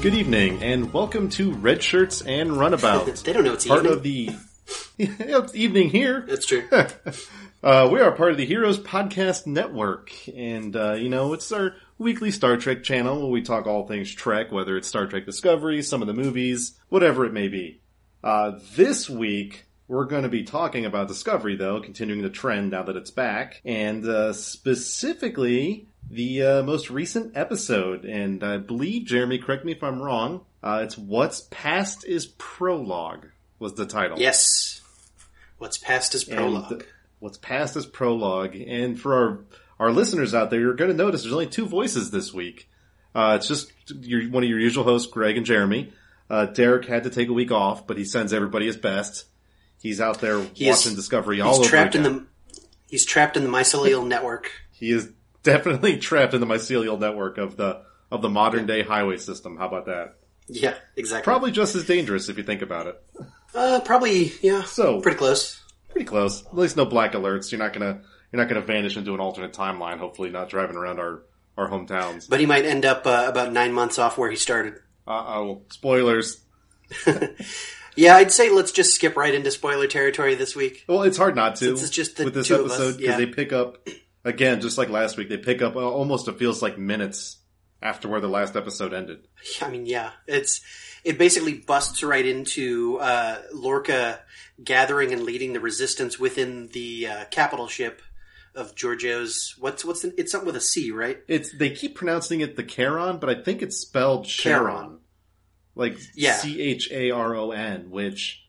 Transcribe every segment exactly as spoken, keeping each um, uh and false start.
Good evening, and welcome to Red Shirts and Runabouts. They don't know it's part evening. Of the it's evening here. That's true. uh, we are part of the Heroes Podcast Network, and uh, you know it's our weekly Star Trek channel where we talk all things Trek, whether it's Star Trek Discovery, some of the movies, whatever it may be. Uh, this week we're going to be talking about Discovery, though, continuing the trend now that it's back, and uh, specifically. The uh, most recent episode, and I believe, Jeremy, correct me if I'm wrong, uh, it's What's Past is Prologue was the title. Yes. What's Past is Prologue. And What's Past is Prologue. And for our, our listeners out there, you're going to notice there's only two voices this week. Uh, it's just your, one of your usual hosts, Greg and Jeremy. Uh, Derek had to take a week off, but he sends everybody his best. He's out there he watching is, Discovery all over trapped again. In the, he's trapped in the mycelial network. He is... Definitely trapped in the mycelial network of the of the modern day highway system. How about that? Yeah, exactly. Probably just as dangerous if you think about it. Uh, probably, yeah. So pretty close. Pretty close. At least no black alerts. You're not gonna you're not gonna vanish into an alternate timeline. Hopefully, not driving around our, our hometowns. But he might end up uh, about nine months off where he started. Uh oh, spoilers. Yeah, I'd say let's just skip right into spoiler territory this week. Well, it's hard not to. It's just the with this two episode because yeah. they pick up. Again, just like last week, they pick up almost, it feels like, minutes after where the last episode ended. I mean, yeah. it's It basically busts right into uh, Lorca gathering and leading the resistance within the uh, capital ship of Georgiou's... What's what's the, it's something with a C, right? It's They keep pronouncing it the Charon, but I think it's spelled Charon. Charon. Like yeah. C H A R O N, which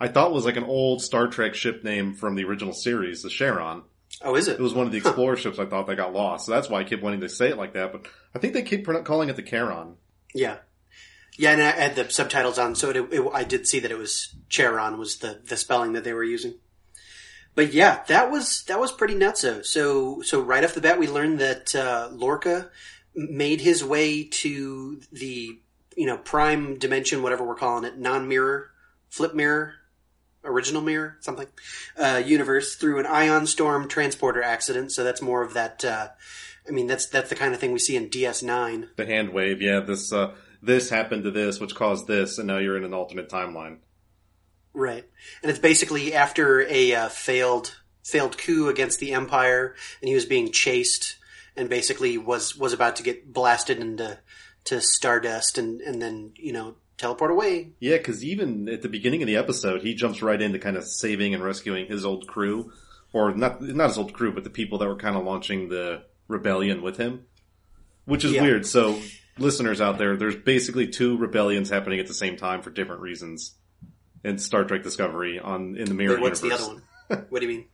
I thought was like an old Star Trek ship name from the original series, the Charon. Oh, is it? It was one of the Explorer huh. ships I thought that got lost. So that's why I kept wanting to say it like that. But I think they keep calling it the Charon. Yeah. Yeah, and I had the subtitles on, so it, it, I did see that it was Charon was the, the spelling that they were using. But yeah, that was that was pretty nutso. So, so right off the bat, we learned that uh, Lorca made his way to the you know prime dimension, whatever we're calling it, non-mirror, flip mirror. Original mirror, something, uh, universe through an ion storm transporter accident. So that's more of that. Uh, I mean, that's that's the kind of thing we see in D S nine. The hand wave, yeah. This uh, this happened to this, which caused this, and now you're in an alternate timeline. Right, and it's basically after a uh, failed failed coup against the Empire, and he was being chased, and basically was was about to get blasted into to stardust, and and then you know. Teleport away. Yeah, because even at the beginning of the episode, he jumps right into kind of saving and rescuing his old crew. Or not not his old crew, but the people that were kind of launching the rebellion with him. Which is yeah. weird. So, listeners out there, there's basically two rebellions happening at the same time for different reasons in Star Trek Discovery on in the Mirror Wait, what's Universe. What's the other one? What do you mean?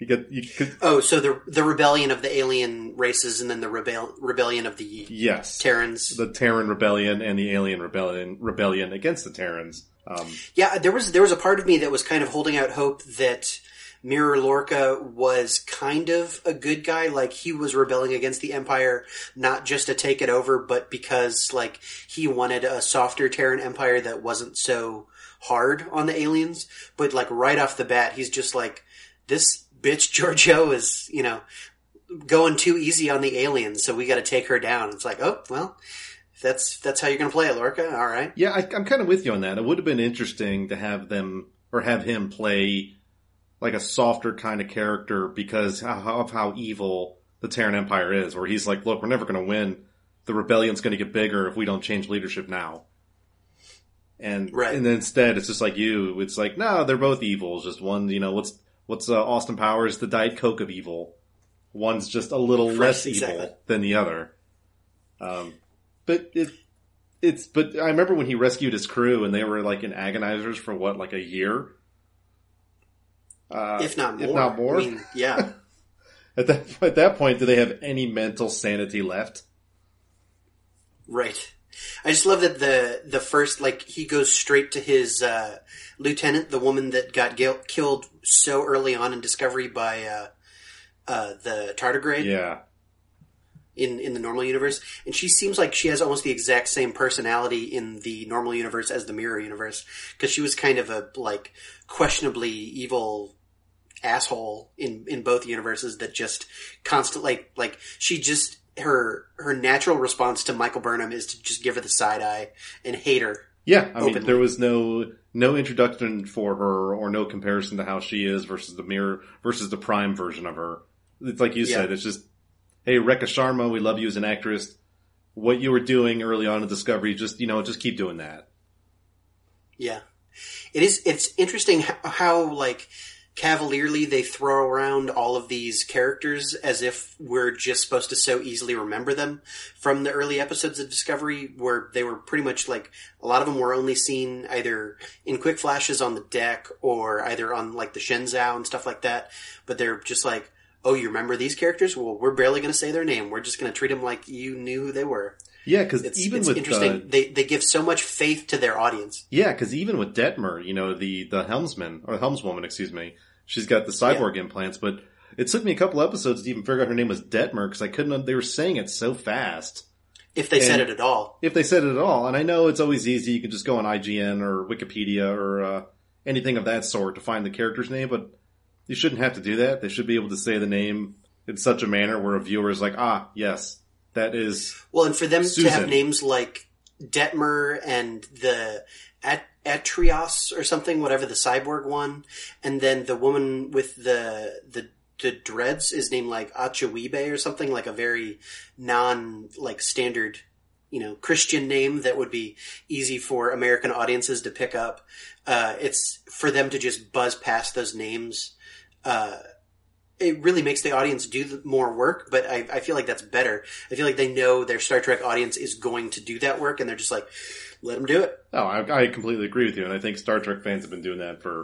You could, you could, oh, so the the rebellion of the alien races, and then the rebel, rebellion of the yes, Terrans, the Terran rebellion, and the alien rebellion rebellion against the Terrans. Um, yeah, there was there was a part of me that was kind of holding out hope that Mirror Lorca was kind of a good guy, like he was rebelling against the Empire, not just to take it over, but because like he wanted a softer Terran Empire that wasn't so hard on the aliens. But like right off the bat, he's just like this. Bitch, Georgiou is, you know, going too easy on the aliens, so we got to take her down. It's like, oh, well, if that's that's how you're going to play it, Lorca. All right. Yeah, I, I'm kind of with you on that. It would have been interesting to have them, or have him play, like, a softer kind of character because of how evil the Terran Empire is, where he's like, look, we're never going to win. The rebellion's going to get bigger if we don't change leadership now. And, right. and then instead, it's just like you. It's like, no, they're both evil. It's just one, you know, let's... What's uh, Austin Powers? The Diet Coke of evil. One's just a little Fresh, less evil exactly. than the other. Um, but it, it's, but I remember when he rescued his crew and they were like in agonizers for what, like a year? Uh, if not more. If not more. I mean, yeah. At that, at that point, do they have any mental sanity left? Right. I just love that the the first, like, he goes straight to his uh, lieutenant, the woman that got g- killed so early on in Discovery by uh, uh, the tardigrade. Yeah. In, in the normal universe. And she seems like she has almost the exact same personality in the normal universe as the Mirror Universe, because she was kind of a, like, questionably evil asshole in, in both universes that just constantly, like, like she just... Her her natural response to Michael Burnham is to just give her the side eye and hate her. Yeah, I openly. mean, there was no no introduction for her or no comparison to how she is versus the mirror versus the prime version of her. It's like you yeah. said, it's just, hey, Rekha Sharma, we love you as an actress. What you were doing early on in Discovery, just you know, just keep doing that. Yeah, it is. It's interesting how, how like. cavalierly they throw around all of these characters as if we're just supposed to so easily remember them from the early episodes of Discovery, where they were pretty much like, a lot of them were only seen either in quick flashes on the deck or either on like the Shenzhou and stuff like that. But they're just like, oh, you remember these characters? Well, we're barely going to say their name. We're just going to treat them like you knew who they were. Yeah, because even it's with interesting, the, they they give so much faith to their audience. Yeah, because even with Detmer, you know, the the helmsman or helmswoman, excuse me, she's got the cyborg yeah. implants. But it took me a couple episodes to even figure out her name was Detmer, because I couldn't. They were saying it so fast. If they and said it at all. If they said it at all, and I know it's always easy. You can just go on I G N or Wikipedia or uh, anything of that sort to find the character's name, but you shouldn't have to do that. They should be able to say the name in such a manner where a viewer is like, ah, yes. That is well, and for them Susan. to have names like Detmer and the At- Atrios or something, whatever the cyborg one, and then the woman with the the, the dreads is named like Achawibe or something, like a very non like standard, you know, Christian name that would be easy for American audiences to pick up. Uh, it's for them to just buzz past those names. Uh, It really makes the audience do more work, but I, I feel like that's better. I feel like they know their Star Trek audience is going to do that work, and they're just like, let them do it. Oh, I, I completely agree with you, and I think Star Trek fans have been doing that for,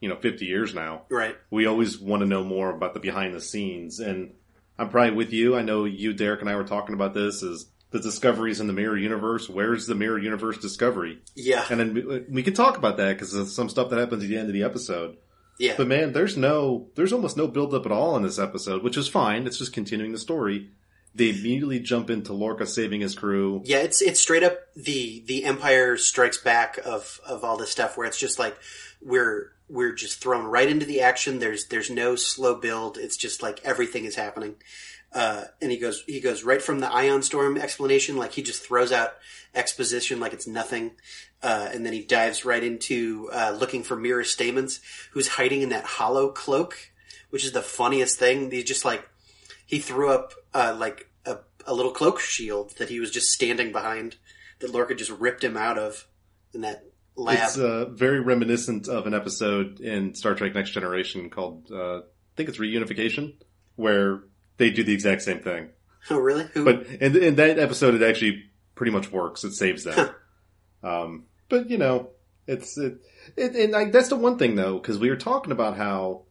you know, fifty years now. Right. We always want to know more about the behind the scenes, and I'm probably with you. I know you, Derek, and I were talking about this, is the Discoveries in the Mirror Universe. Where's the Mirror Universe Discovery? Yeah. And then we, we can talk about that, because there's some stuff that happens at the end of the episode. Yeah. But man, there's no, there's almost no buildup at all in this episode, which is fine. It's just continuing the story. They immediately jump into Lorca saving his crew. Yeah, it's it's straight up the the Empire Strikes Back of of all this stuff, where it's just like we're we're just thrown right into the action. There's there's no slow build. It's just like everything is happening. Uh, and he goes he goes right from the ion storm explanation, like he just throws out exposition like it's nothing. Uh, and then he dives right into uh, looking for Mira Stamens, who's hiding in that hollow cloak, which is the funniest thing. He just like, he threw up uh, like a, a little cloak shield that he was just standing behind, that Lorca just ripped him out of in that lab. It's uh, very reminiscent of an episode in Star Trek Next Generation called, uh, I think it's Reunification, where they do the exact same thing. Oh, really? Who? But in, in that episode, it actually pretty much works. It saves them. um But, you know, it's, it, it and I, that's the one thing though, because we were talking about how,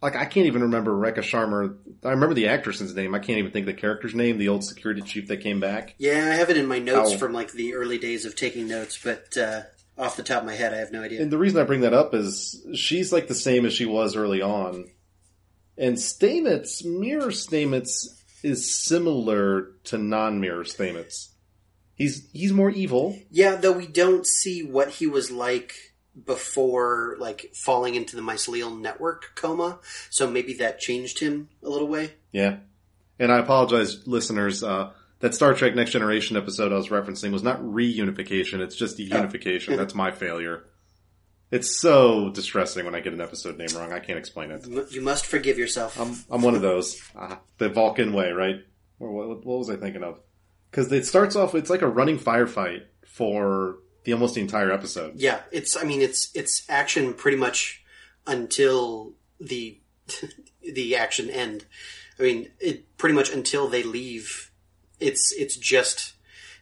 like, I can't even remember Rekha Sharma. I remember the actress's name. I can't even think of the character's name, the old security chief that came back. Yeah, I have it in my notes how, from like the early days of taking notes, but uh, off the top of my head, I have no idea. And the reason I bring that up is she's like the same as she was early on. And Stamets, Mirror Stamets is similar to non-Mirror Stamets. He's he's more evil. Yeah, though we don't see what he was like before, like, falling into the mycelial network coma. So maybe that changed him a little way. Yeah. And I apologize, listeners. Uh, that Star Trek Next Generation episode I was referencing was not reunification. It's just unification. Oh. That's my failure. It's so distressing when I get an episode name wrong. I can't explain it. You must forgive yourself. I'm, I'm one of those. Uh, the Vulcan way, right? Or what, what was I thinking of? Because it starts off, it's like a running firefight for the almost the entire episode. Yeah, it's, I mean, it's it's action pretty much until the the action end. I mean, it pretty much until they leave. It's it's just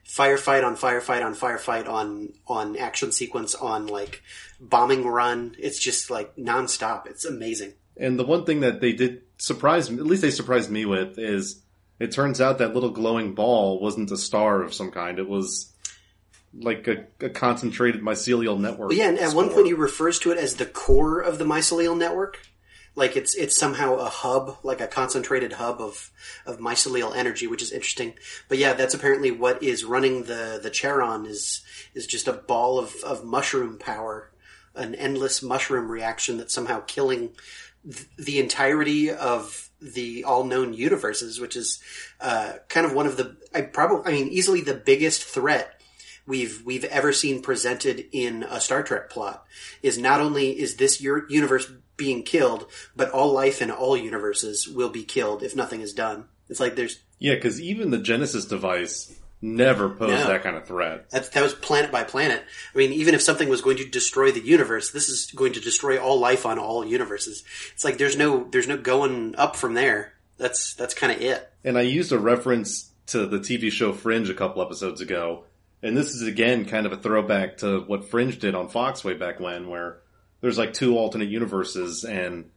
firefight on firefight on firefight on on action sequence on like bombing run. It's just like nonstop. It's amazing. And the one thing that they did surprise me, at least they surprised me with, is it turns out that little glowing ball wasn't a star of some kind. It was like a, a concentrated mycelial network. Well, yeah, and at spore. One point he refers to it as the core of the mycelial network. Like it's it's somehow a hub, like a concentrated hub of, of mycelial energy, which is interesting. But yeah, that's apparently what is running the, the Charon is is just a ball of, of mushroom power, an endless mushroom reaction that's somehow killing th- the entirety of the all known universes, which is uh, kind of one of the I probably I mean easily the biggest threat we've we've ever seen presented in a Star Trek plot. Is not only is this your universe being killed, but all life in all universes will be killed if nothing is done. It's like there's... Yeah, because even the Genesis device never posed no. that kind of threat. That, that was planet by planet. I mean, even if something was going to destroy the universe, this is going to destroy all life on all universes. It's like there's no there's no going up from there. That's that's kind of it. And I used a reference to the T V show Fringe a couple episodes ago, and this is, again, kind of a throwback to what Fringe did on Fox way back when, where there's like two alternate universes, and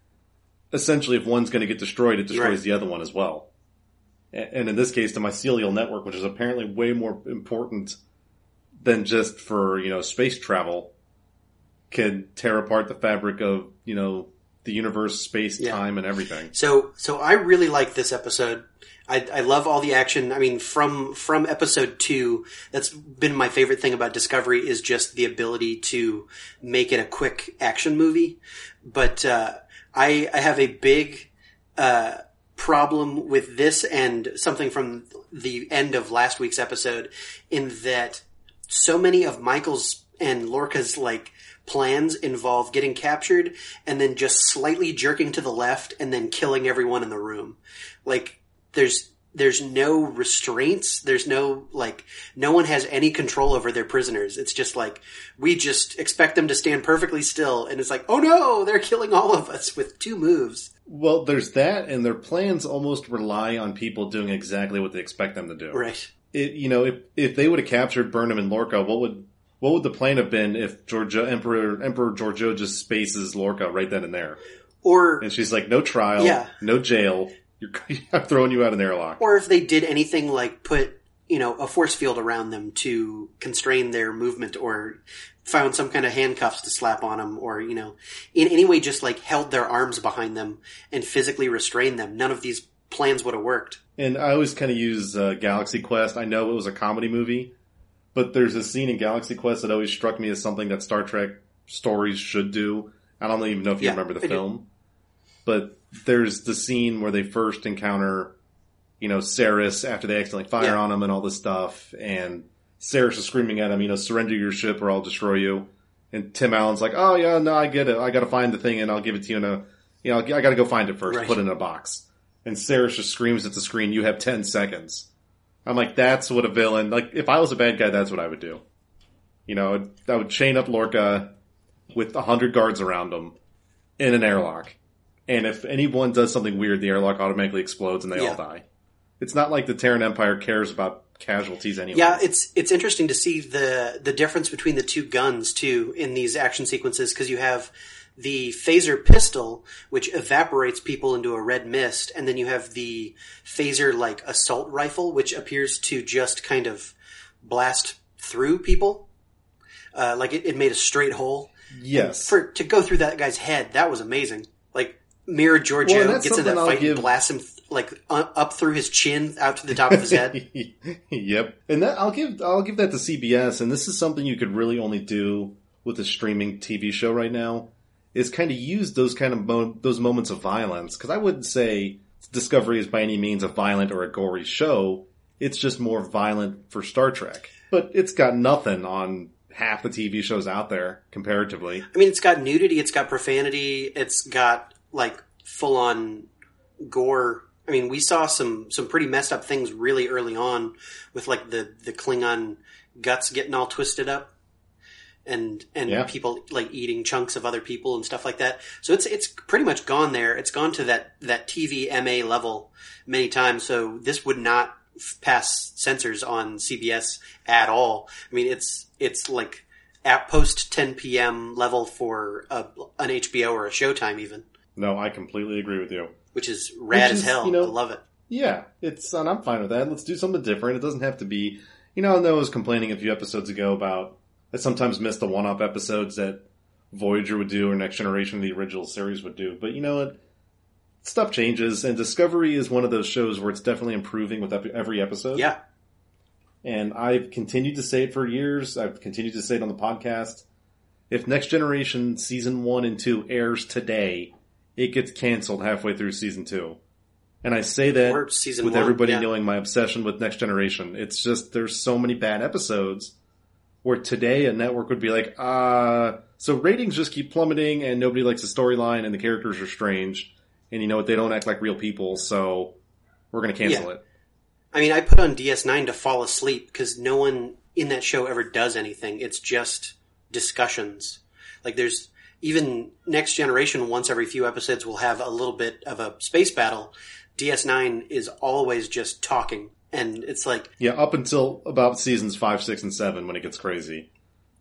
essentially if one's going to get destroyed, it destroys right. the other one as well. And in this case, the mycelial network, which is apparently way more important than just for, you know, space travel, can tear apart the fabric of, you know, the universe, space, yeah. time, and everything. So so I really like this episode. I, I love all the action. I mean, from from episode two, that's been my favorite thing about Discovery is just the ability to make it a quick action movie. But uh, I, I have a big uh, problem with this and something from the end of last week's episode in that so many of Michael's and Lorca's, like, plans involve getting captured and then just slightly jerking to the left and then killing everyone in the room. Like, there's there's no restraints. There's no, like, no one has any control over their prisoners. It's just like, we just expect them to stand perfectly still. And it's like, oh no, they're killing all of us with two moves. Well, there's that, and their plans almost rely on people doing exactly what they expect them to do. Right. It, you know, if, if they would have captured Burnham and Lorca, what would... What would the plan have been if Georgiou, Emperor Emperor Georgiou just spaces Lorca right then and there? Or and she's like, no trial, yeah. no jail, you're, I'm throwing you out an airlock. Or if they did anything like put, you know, a force field around them to constrain their movement, or found some kind of handcuffs to slap on them, or, you know, in any way just like held their arms behind them and physically restrained them. None of these plans would have worked. And I always kind of use uh, Galaxy Quest. I know it was a comedy movie. But there's a scene in Galaxy Quest that always struck me as something that Star Trek stories should do. I don't even know if you yeah, remember the I film. Do. But there's the scene where they first encounter, you know, Saris after they accidentally fire yeah. on him and all this stuff. And Saris is screaming at him, you know, surrender your ship or I'll destroy you. And Tim Allen's like, oh, yeah, no, I get it. I got to find the thing and I'll give it to you in a, you know, I got to go find it first. Right. Put it in a box. And Saris just screams at the screen, you have ten seconds. I'm like, that's what a villain... Like, if I was a bad guy, that's what I would do. You know, I would chain up Lorca with one hundred guards around him in an airlock. And if anyone does something weird, the airlock automatically explodes and they yeah. all die. It's not like the Terran Empire cares about casualties anyway. Yeah, it's it's interesting to see the, the difference between the two guns, too, in these action sequences. Because you have the phaser pistol, which evaporates people into a red mist, and then you have the phaser, like, assault rifle, which appears to just kind of blast through people. Uh, like, it, it made a straight hole. Yes. For, to go through that guy's head, that was amazing. Like, Mirror Georgiou well, gets in that I'll fight give... and blasts him, like, up through his chin, out to the top of his head. Yep. And that, I'll give I'll give that to C B S, and this is something you could really only do with a streaming T V show right now. Is kind of use those kind of mo- those moments of violence. Because I wouldn't say Discovery is by any means a violent or a gory show. It's just more violent for Star Trek. But it's got nothing on half the T V shows out there, comparatively. I mean, it's got nudity, it's got profanity, it's got, like, full-on gore. I mean, we saw some, some pretty messed up things really early on with, like, the, the Klingon guts getting all twisted up. And and yeah. people like eating chunks of other people and stuff like that. So it's it's pretty much gone there. It's gone to that, that T V M A level many times. So this would not pass censors on C B S at all. I mean, it's it's like at post ten p.m. level for a, an H B O or a Showtime even. No, I completely agree with you. Which is rad Which is, as hell. You know, I love it. Yeah, it's and I'm fine with that. Let's do something different. It doesn't have to be... You know, I know I was complaining a few episodes ago about... I sometimes miss the one-off episodes that Voyager would do or Next Generation, the original series would do. But you know what? Stuff changes, and Discovery is one of those shows where it's definitely improving with every episode. Yeah. And I've continued to say it for years. I've continued to say it on the podcast. If Next Generation Season one and two airs today, it gets canceled halfway through Season two. And I say that with one, everybody yeah. knowing my obsession with Next Generation. It's just there's so many bad episodes where today a network would be like, uh, so ratings just keep plummeting and nobody likes the storyline and the characters are strange. And you know what? They don't act like real people, so we're going to cancel yeah. it. I mean, I put on D S nine to fall asleep because no one in that show ever does anything. It's just discussions. Like there's... Even Next Generation, once every few episodes, will have a little bit of a space battle. D S nine is always just talking, and it's like... Yeah, up until about seasons five, six, and seven when it gets crazy.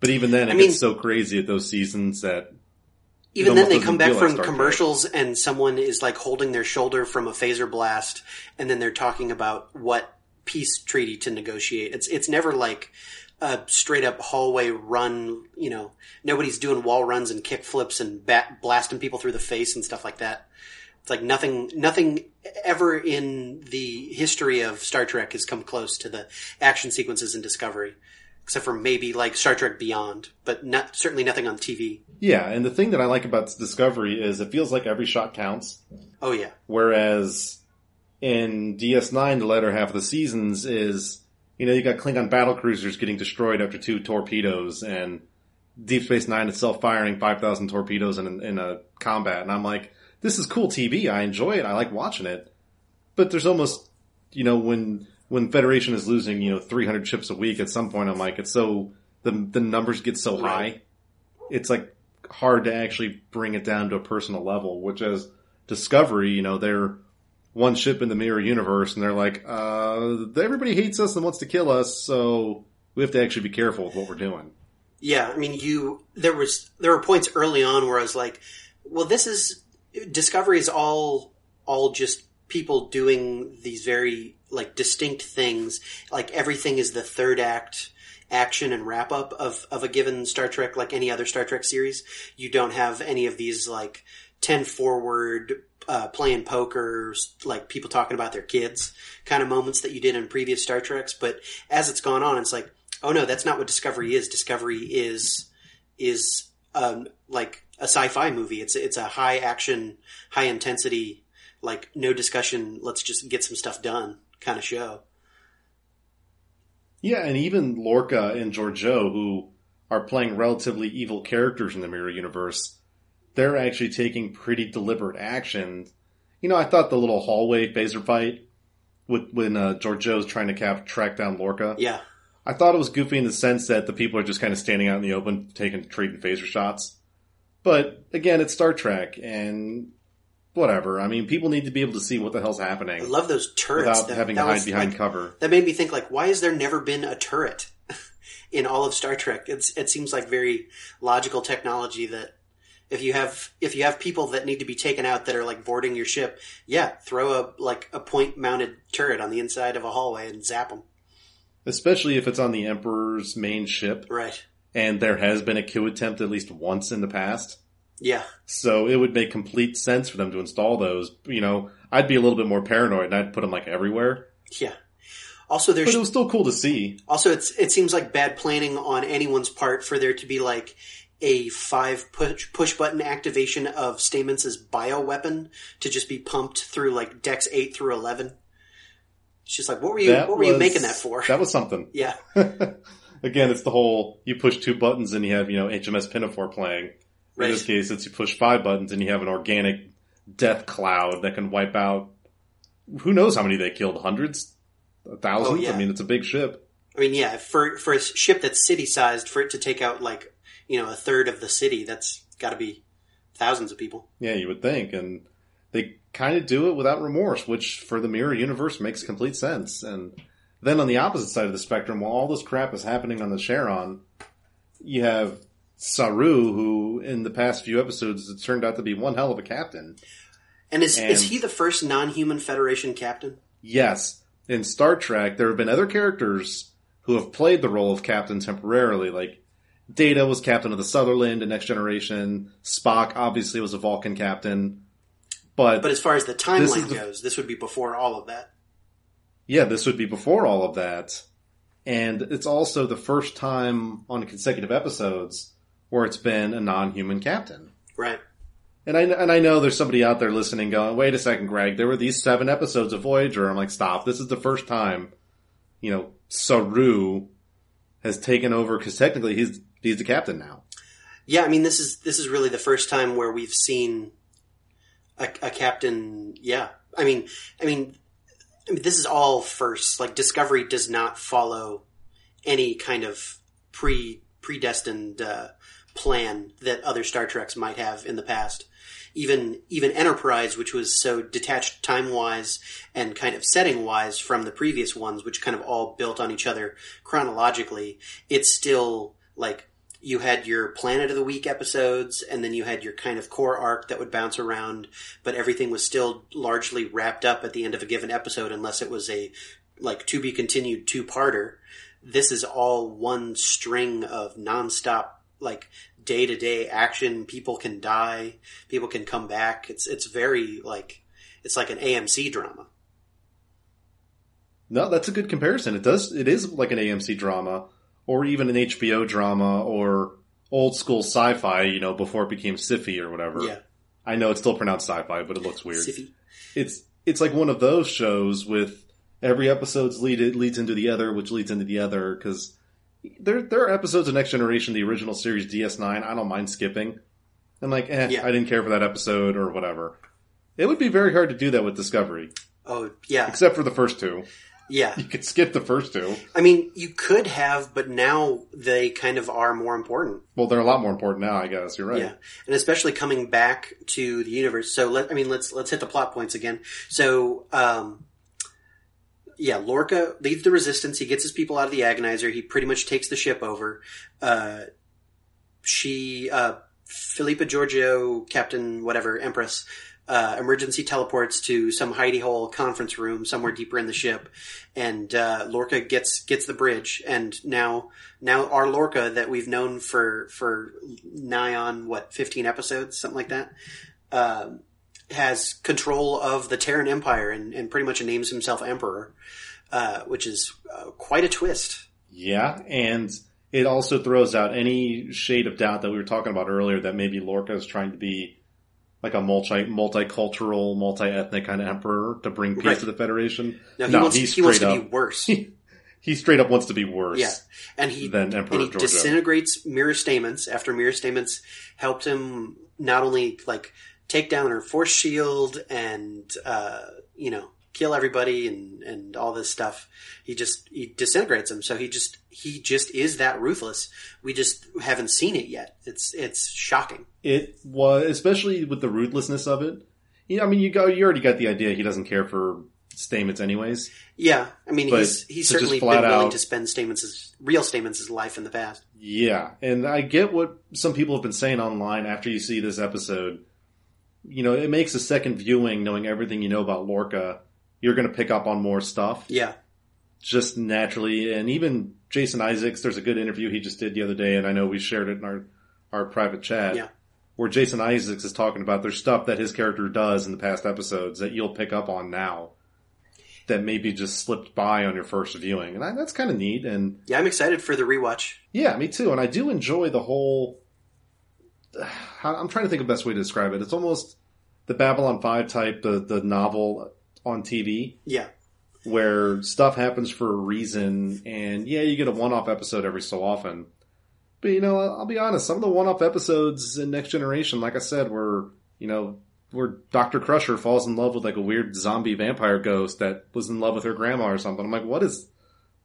But even then, it I mean, gets so crazy at those seasons that... Even then, they come back like from commercials, and someone is, like, holding their shoulder from a phaser blast, and then they're talking about what peace treaty to negotiate. It's It's never like... a straight-up hallway run, you know, nobody's doing wall runs and kick flips and bat- blasting people through the face and stuff like that. It's like nothing nothing ever in the history of Star Trek has come close to the action sequences in Discovery, except for maybe, like, Star Trek Beyond, but not certainly nothing on T V. Yeah, and the thing that I like about Discovery is it feels like every shot counts. Oh, yeah. Whereas in D S nine, the latter half of the seasons is... You know, you got Klingon battlecruisers getting destroyed after two torpedoes, and Deep Space Nine itself firing five thousand torpedoes in, in a combat. And I'm like, this is cool T V. I enjoy it. I like watching it. But there's almost, you know, when when Federation is losing, you know, three hundred ships a week at some point, I'm like, it's so, the the numbers get so high. It's like hard to actually bring it down to a personal level, which as Discovery, you know, they're... one ship in the Mirror Universe, and they're like, uh, everybody hates us and wants to kill us, so we have to actually be careful with what we're doing. Yeah, I mean, you, there was, there were points early on where I was like, well, this is, Discovery is all, all just people doing these very, like, distinct things. Like, everything is the third act action and wrap-up of, of a given Star Trek, like any other Star Trek series. You don't have any of these, like, ten forward, Uh, playing poker, like people talking about their kids kind of moments that you did in previous Star Treks. But as it's gone on, it's like, oh no, that's not what Discovery is. Discovery is, is, um, like a sci-fi movie. It's, it's a high action, high intensity, like no discussion. Let's just get some stuff done kind of show. Yeah. And even Lorca and Georgiou, who are playing relatively evil characters in the Mirror Universe, they're actually taking pretty deliberate action. You know, I thought the little hallway phaser fight with when uh, Georgiou's trying to cap, track down Lorca. Yeah. I thought it was goofy in the sense that the people are just kind of standing out in the open, taking trading phaser shots. But, again, it's Star Trek, and whatever. I mean, people need to be able to see what the hell's happening. I love those turrets. Without that, having that to hide behind like, cover. That made me think, like, why has there never been a turret in all of Star Trek? It's, it seems like very logical technology that... If you have if you have people that need to be taken out that are like boarding your ship, yeah, throw a like a point mounted turret on the inside of a hallway and zap them. Especially if it's on the Emperor's main ship, right? And there has been a coup attempt at least once in the past. Yeah. So it would make complete sense for them to install those. You know, I'd be a little bit more paranoid, and I'd put them like everywhere. Yeah. Also, there's. But it was still cool to see. Also, it's it seems like bad planning on anyone's part for there to be like. A five push push button activation of Stamets' bioweapon to just be pumped through like decks eight through eleven. It's just like what were you that what were was, you making that for? That was something. Yeah. Again, it's the whole you push two buttons and you have, you know, H M S Pinafore playing. Right. In this case, it's you push five buttons and you have an organic death cloud that can wipe out who knows how many they killed? Hundreds? Thousands? Oh, yeah. I mean, it's a big ship. I mean, yeah, for for a ship that's city sized, for it to take out like you know, a third of the city, that's got to be thousands of people. Yeah, you would think. And they kind of do it without remorse, which for the Mirror Universe makes complete sense. And then on the opposite side of the spectrum, while all this crap is happening on the Charon, you have Saru, who in the past few episodes has turned out to be one hell of a captain. And is and, is he the first non-human Federation captain? Yes. In Star Trek, there have been other characters who have played the role of captain temporarily. Like, Data was captain of the Sutherland in Next Generation. Spock, obviously, was a Vulcan captain. But but as far as the timeline goes, this would be before all of that. Yeah, this would be before all of that. And it's also the first time on consecutive episodes where it's been a non-human captain. Right. And I, and I know there's somebody out there listening going, wait a second, Greg, there were these seven episodes of Voyager. I'm like, stop. This is the first time, you know, Saru has taken over, because technically he's he's the captain now. Yeah, I mean, this is this is really the first time where we've seen a, a captain. Yeah, I mean, I mean, I mean, this is all first. Like, Discovery does not follow any kind of pre predestined uh, plan that other Star Treks might have in the past. Even even Enterprise, which was so detached time-wise and kind of setting-wise from the previous ones, which kind of all built on each other chronologically, it's still, like, you had your Planet of the Week episodes, and then you had your kind of core arc that would bounce around, but everything was still largely wrapped up at the end of a given episode, unless it was a, like, to-be-continued two-parter. This is all one string of nonstop, like, day-to-day action. People can die, people can come back. It's it's very, like, it's like an A M C drama. No, that's a good comparison. It does, it is like an A M C drama, or even an H B O drama, or old-school sci-fi, you know, before it became sci-fi or whatever. Yeah. I know it's still pronounced sci-fi, but it looks weird. Sci-fi. It's, it's like one of those shows with every episode's lead, it leads into the other, which leads into the other, because... There there are episodes of Next Generation, the original series, D S nine, I don't mind skipping. I'm like, eh, yeah. I didn't care for that episode or whatever. It would be very hard to do that with Discovery. Oh, yeah. Except for the first two. Yeah. You could skip the first two. I mean, you could have, but now they kind of are more important. Well, they're a lot more important now, I guess. You're right. Yeah. And especially coming back to the universe. So, let, I mean, let's let's hit the plot points again. So, um... yeah, Lorca leads the resistance. He gets his people out of the agonizer. He pretty much takes the ship over. Uh, she, uh, Philippa Georgiou, Captain, whatever, Empress, uh, emergency teleports to some hidey hole conference room somewhere deeper in the ship. And, uh, Lorca gets, gets the bridge. And now, now our Lorca that we've known for, for nigh on, what, fifteen episodes, something like that, um, has control of the Terran Empire and, and pretty much names himself Emperor, uh, which is uh, quite a twist. Yeah, and it also throws out any shade of doubt that we were talking about earlier that maybe Lorca is trying to be like a multi multicultural, multi-ethnic kind of emperor to bring peace right. to the Federation. No, he no, wants, he he wants to up, be worse. He, he straight up wants to be worse yeah. and he, than Emperor Georgiou. And he disintegrates Mirror Stamets after Mirror Stamets helped him not only like... take down her force shield and, uh, you know, kill everybody and, and all this stuff. He just, he disintegrates him. So he just, he just is that ruthless. We just haven't seen it yet. It's, it's shocking. It was, especially with the ruthlessness of it. You know, I mean, you go, you already got the idea he doesn't care for Stamets anyways. Yeah. I mean, he's, he's certainly been willing out, to spend Stamets' real Stamets' life in the past. Yeah. And I get what some people have been saying online after you see this episode. You know, it makes a second viewing, knowing everything you know about Lorca, you're going to pick up on more stuff. Yeah. Just naturally. And even Jason Isaacs, there's a good interview he just did the other day, and I know we shared it in our, our private chat, yeah. where Jason Isaacs is talking about there's stuff that his character does in the past episodes that you'll pick up on now that maybe just slipped by on your first viewing. And I, that's kind of neat. And yeah, I'm excited for the rewatch. Yeah, me too. And I do enjoy the whole... I'm trying to think of the best way to describe it. It's almost the Babylon five type, the, the novel on T V. Yeah. Where stuff happens for a reason, and yeah, you get a one-off episode every so often. But, you know, I'll be honest, some of the one-off episodes in Next Generation, like I said, were, you know, where Doctor Crusher falls in love with, like, a weird zombie vampire ghost that was in love with her grandma or something. I'm like, what is...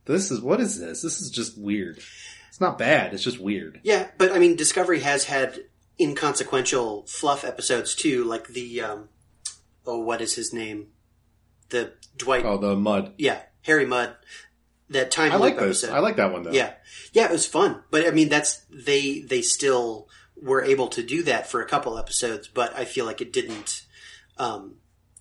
This is... What is this? This is just weird. It's not bad. It's just weird. Yeah, but, I mean, Discovery has had... inconsequential fluff episodes too, like the um oh, what is his name? The Dwight. Oh, the Mudd. Yeah, Harry Mudd. That time I like those. Episode. I like that one though. Yeah, yeah, it was fun. But I mean, that's they they still were able to do that for a couple episodes, but I feel like it didn't um,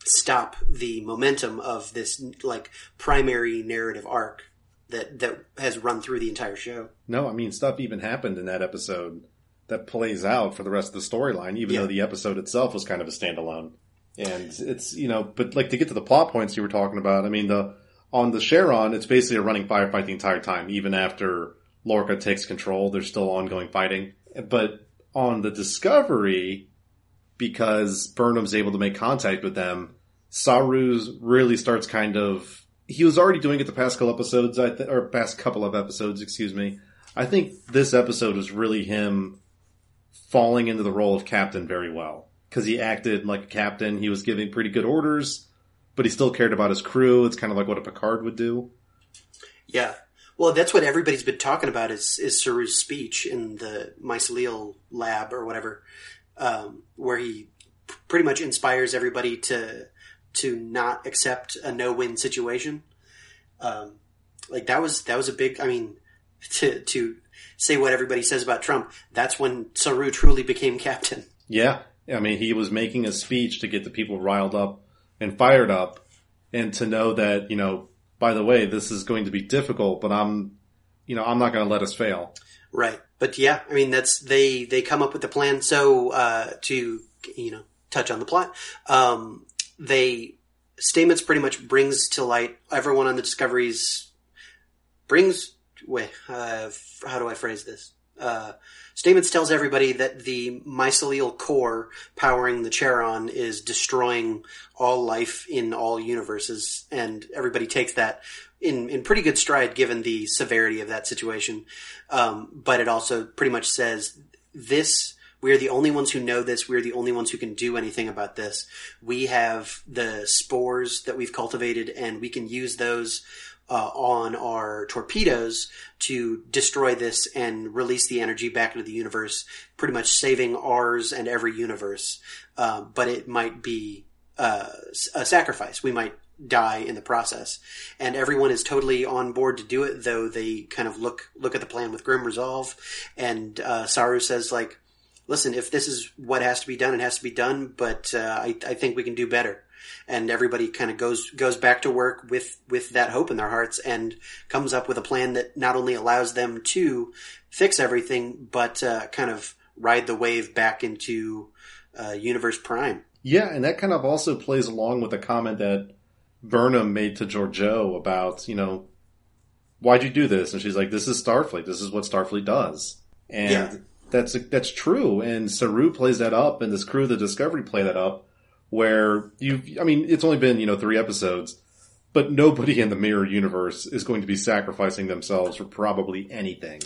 stop the momentum of this like primary narrative arc that that has run through the entire show. No, I mean, stuff even happened in that episode that plays out for the rest of the storyline, even yeah. though the episode itself was kind of a standalone. And it's, you know, but like to get to the plot points you were talking about, I mean, the. On the Charon, it's basically a running firefight the entire time. Even after Lorca takes control, there's still ongoing fighting. But on the Discovery, because Burnham's able to make contact with them, Saru really starts kind of... He was already doing it the past couple episodes, I th- or past couple of episodes, excuse me. I think this episode was really him falling into the role of captain very well. Because he acted like a captain. He was giving pretty good orders, but he still cared about his crew. It's kind of like what a Picard would do. Yeah. Well, that's what everybody's been talking about is, is Saru's speech in the mycelial lab or whatever, um, where he pretty much inspires everybody to to not accept a no-win situation. Um, like, that was that was a big... I mean, to, to say what everybody says about Trump, that's when Saru truly became captain. Yeah. I mean, he was making a speech to get the people riled up and fired up, and to know that, you know, by the way, this is going to be difficult, but I'm, you know, I'm not going to let us fail. Right. But yeah, I mean, that's, they, they come up with the plan. So, uh, to, you know, touch on the plot, um, they, Stamets pretty much brings to light everyone on the Discovery's, brings, wait, uh, how do I phrase this? Uh, Stamets tells everybody that the mycelial core powering the Charon is destroying all life in all universes, and everybody takes that in, in pretty good stride given the severity of that situation. Um, but it also pretty much says this, we are the only ones who know this, we are the only ones who can do anything about this. We have the spores that we've cultivated, and we can use those Uh, on our torpedoes to destroy this and release the energy back into the universe, pretty much saving ours and every universe. Uh, but it might be uh, a sacrifice. We might die in the process. And everyone is totally on board to do it, though they kind of look look at the plan with grim resolve. And uh, Saru says, like, listen, if this is what has to be done, it has to be done, but uh, I, I think we can do better. And everybody kind of goes goes back to work with, with that hope in their hearts and comes up with a plan that not only allows them to fix everything, but uh, kind of ride the wave back into uh, Universe Prime. Yeah, and that kind of also plays along with a comment that Burnham made to Georgiou about, you know, why'd you do this? And she's like, this is Starfleet. This is what Starfleet does. And yeah. that's that's true. And Saru plays that up, and this crew of the Discovery play that up. Where you, I mean, it's only been, you know, three episodes, but nobody in the Mirror Universe is going to be sacrificing themselves for probably anything.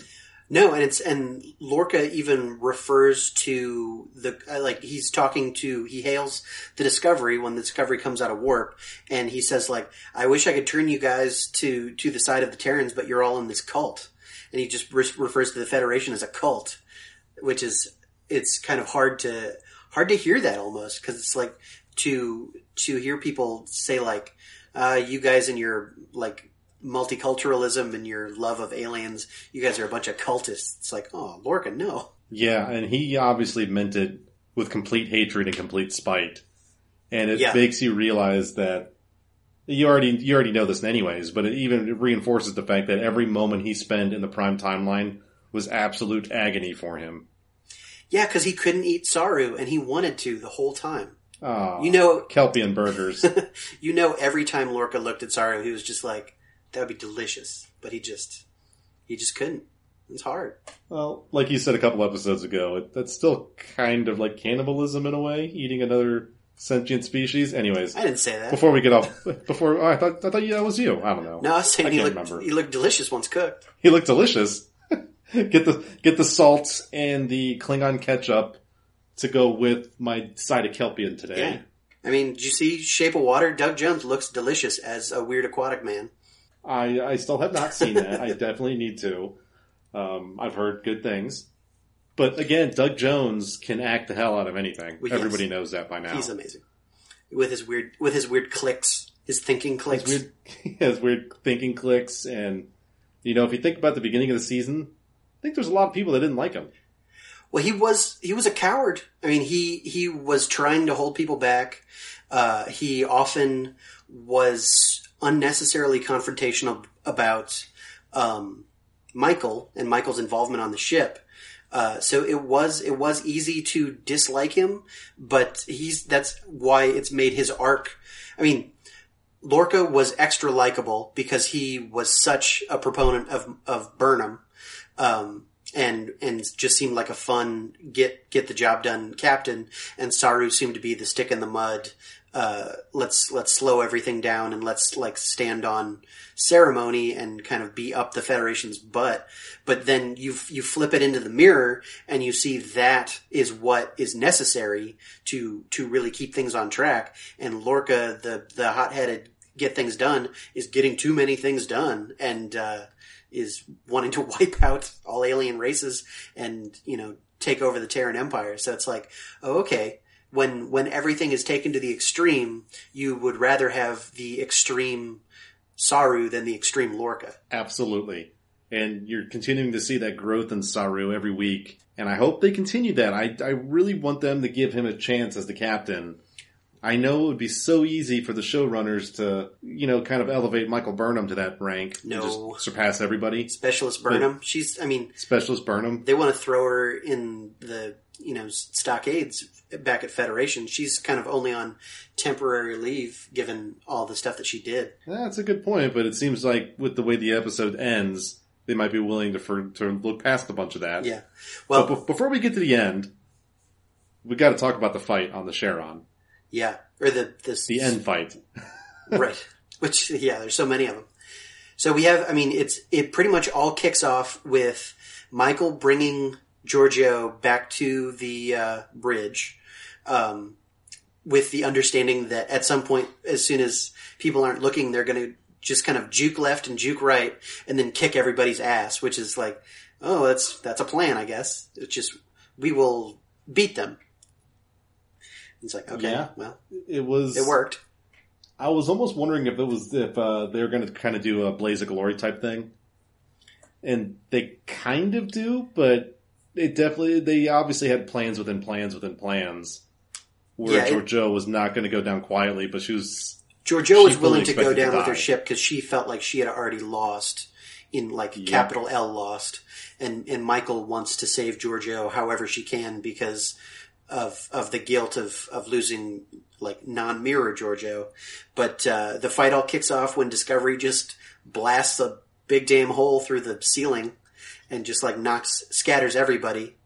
No, and it's, and Lorca even refers to the, like, he's talking to, he hails the Discovery when the Discovery comes out of warp, and he says, like, I wish I could turn you guys to, to the side of the Terrans, but you're all in this cult. And he just re- refers to the Federation as a cult, which is, it's kind of hard to, Hard to hear that almost, because it's like to to hear people say like, uh, you guys and your like multiculturalism and your love of aliens, you guys are a bunch of cultists. It's like, oh, Lorca, no. Yeah, and he obviously meant it with complete hatred and complete spite, and it yeah. makes you realize that you already you already know this anyways, but it even it reinforces the fact that every moment he spent in the Prime timeline was absolute agony for him. Yeah, because he couldn't eat Saru, and he wanted to the whole time. Oh, you know, Kelpian burgers. You know, every time Lorca looked at Saru, he was just like, that would be delicious. But he just, he just couldn't. It's hard. Well, like you said a couple episodes ago, it, that's still kind of like cannibalism in a way, eating another sentient species. Anyways. I didn't say that. Before we get off, before, oh, I thought, I thought that was you. I don't know. No, I was saying I he, looked, he looked delicious once cooked. He looked delicious. Get the get the salt and the Klingon ketchup to go with my side of Kelpian today. Yeah. I mean, did you see Shape of Water? Doug Jones looks delicious as a weird aquatic man. I, I still have not seen that. I definitely need to. Um, I've heard good things. But again, Doug Jones can act the hell out of anything. Well, yes. Everybody knows that by now. He's amazing. with his weird with his weird clicks, his thinking clicks. His weird, he has weird thinking clicks, and you know, if you think about the beginning of the season, I think there's a lot of people that didn't like him. Well, he was he was a coward. I mean, he he was trying to hold people back. Uh, he often was unnecessarily confrontational about um, Michael and Michael's involvement on the ship. Uh, so it was it was easy to dislike him, but he's that's why it's made his arc. I mean, Lorca was extra likable because he was such a proponent of of Burnham. Um, And and just seemed like a fun get get the job done captain. And Saru seemed to be the stick in the mud. Uh, let's let's slow everything down and let's like stand on ceremony and kind of be up the Federation's butt. But then you you flip it into the mirror and you see that is what is necessary to to really keep things on track. And Lorca, the the hot-headed get things done, is getting too many things done and. Uh, is wanting to wipe out all alien races and, you know, take over the Terran Empire. So it's like, oh, okay, when when everything is taken to the extreme, you would rather have the extreme Saru than the extreme Lorca. Absolutely. And you're continuing to see that growth in Saru every week. And I hope they continue that. I, I really want them to give him a chance as the captain. I know it would be so easy for the showrunners to, you know, kind of elevate Michael Burnham to that rank. No. Just surpass everybody. Specialist Burnham. But she's, I mean... Specialist Burnham. They want to throw her in the, you know, stockades back at Federation. She's kind of only on temporary leave, given all the stuff that she did. That's a good point, but it seems like with the way the episode ends, they might be willing to, for, to look past a bunch of that. Yeah. Well, but be- before we get to the end, we got to talk about the fight on the Charon. Yeah, or the... The, the end fight. Right. Which, yeah, there's so many of them. So we have, I mean, it's it pretty much all kicks off with Michael bringing Georgiou back to the uh, bridge um, with the understanding that at some point, as soon as people aren't looking, they're going to just kind of juke left and juke right and then kick everybody's ass, which is like, oh, that's that's a plan, I guess. It's just, we will beat them. It's like, okay, yeah, well, it was. It worked. I was almost wondering if it was if uh, they were going to kind of do a Blaze of Glory type thing, and they kind of do, but it definitely they obviously had plans within plans within plans. Where yeah, Georgiou was not going to go down quietly, but she was. Georgiou was willing to go down to with her ship because she felt like she had already lost in like yeah. capital L lost, and and Michael wants to save Georgiou however she can because. Of, of the guilt of, of losing, like, non-mirror Georgiou. But uh, the fight all kicks off when Discovery just blasts a big damn hole through the ceiling and just, like, knocks, scatters everybody.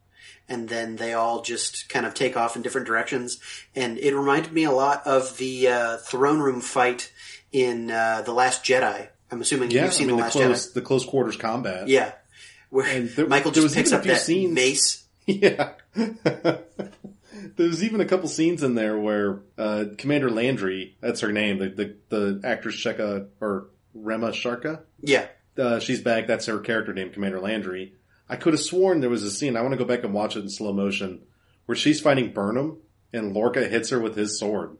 And then they all just kind of take off in different directions. And it reminded me a lot of the uh, throne room fight in uh, The Last Jedi. I'm assuming yeah, you've seen I mean, The Last close, Jedi. The close quarters combat. Yeah. Where there, Michael just picks up that scenes. mace. Yeah. There's even a couple scenes in there where uh, Commander Landry, that's her name, the the, the actress Sheka, or Rema Sharka? Yeah. Uh, she's back, that's her character name, Commander Landry. I could have sworn there was a scene, I want to go back and watch it in slow motion, where she's fighting Burnham, and Lorca hits her with his sword.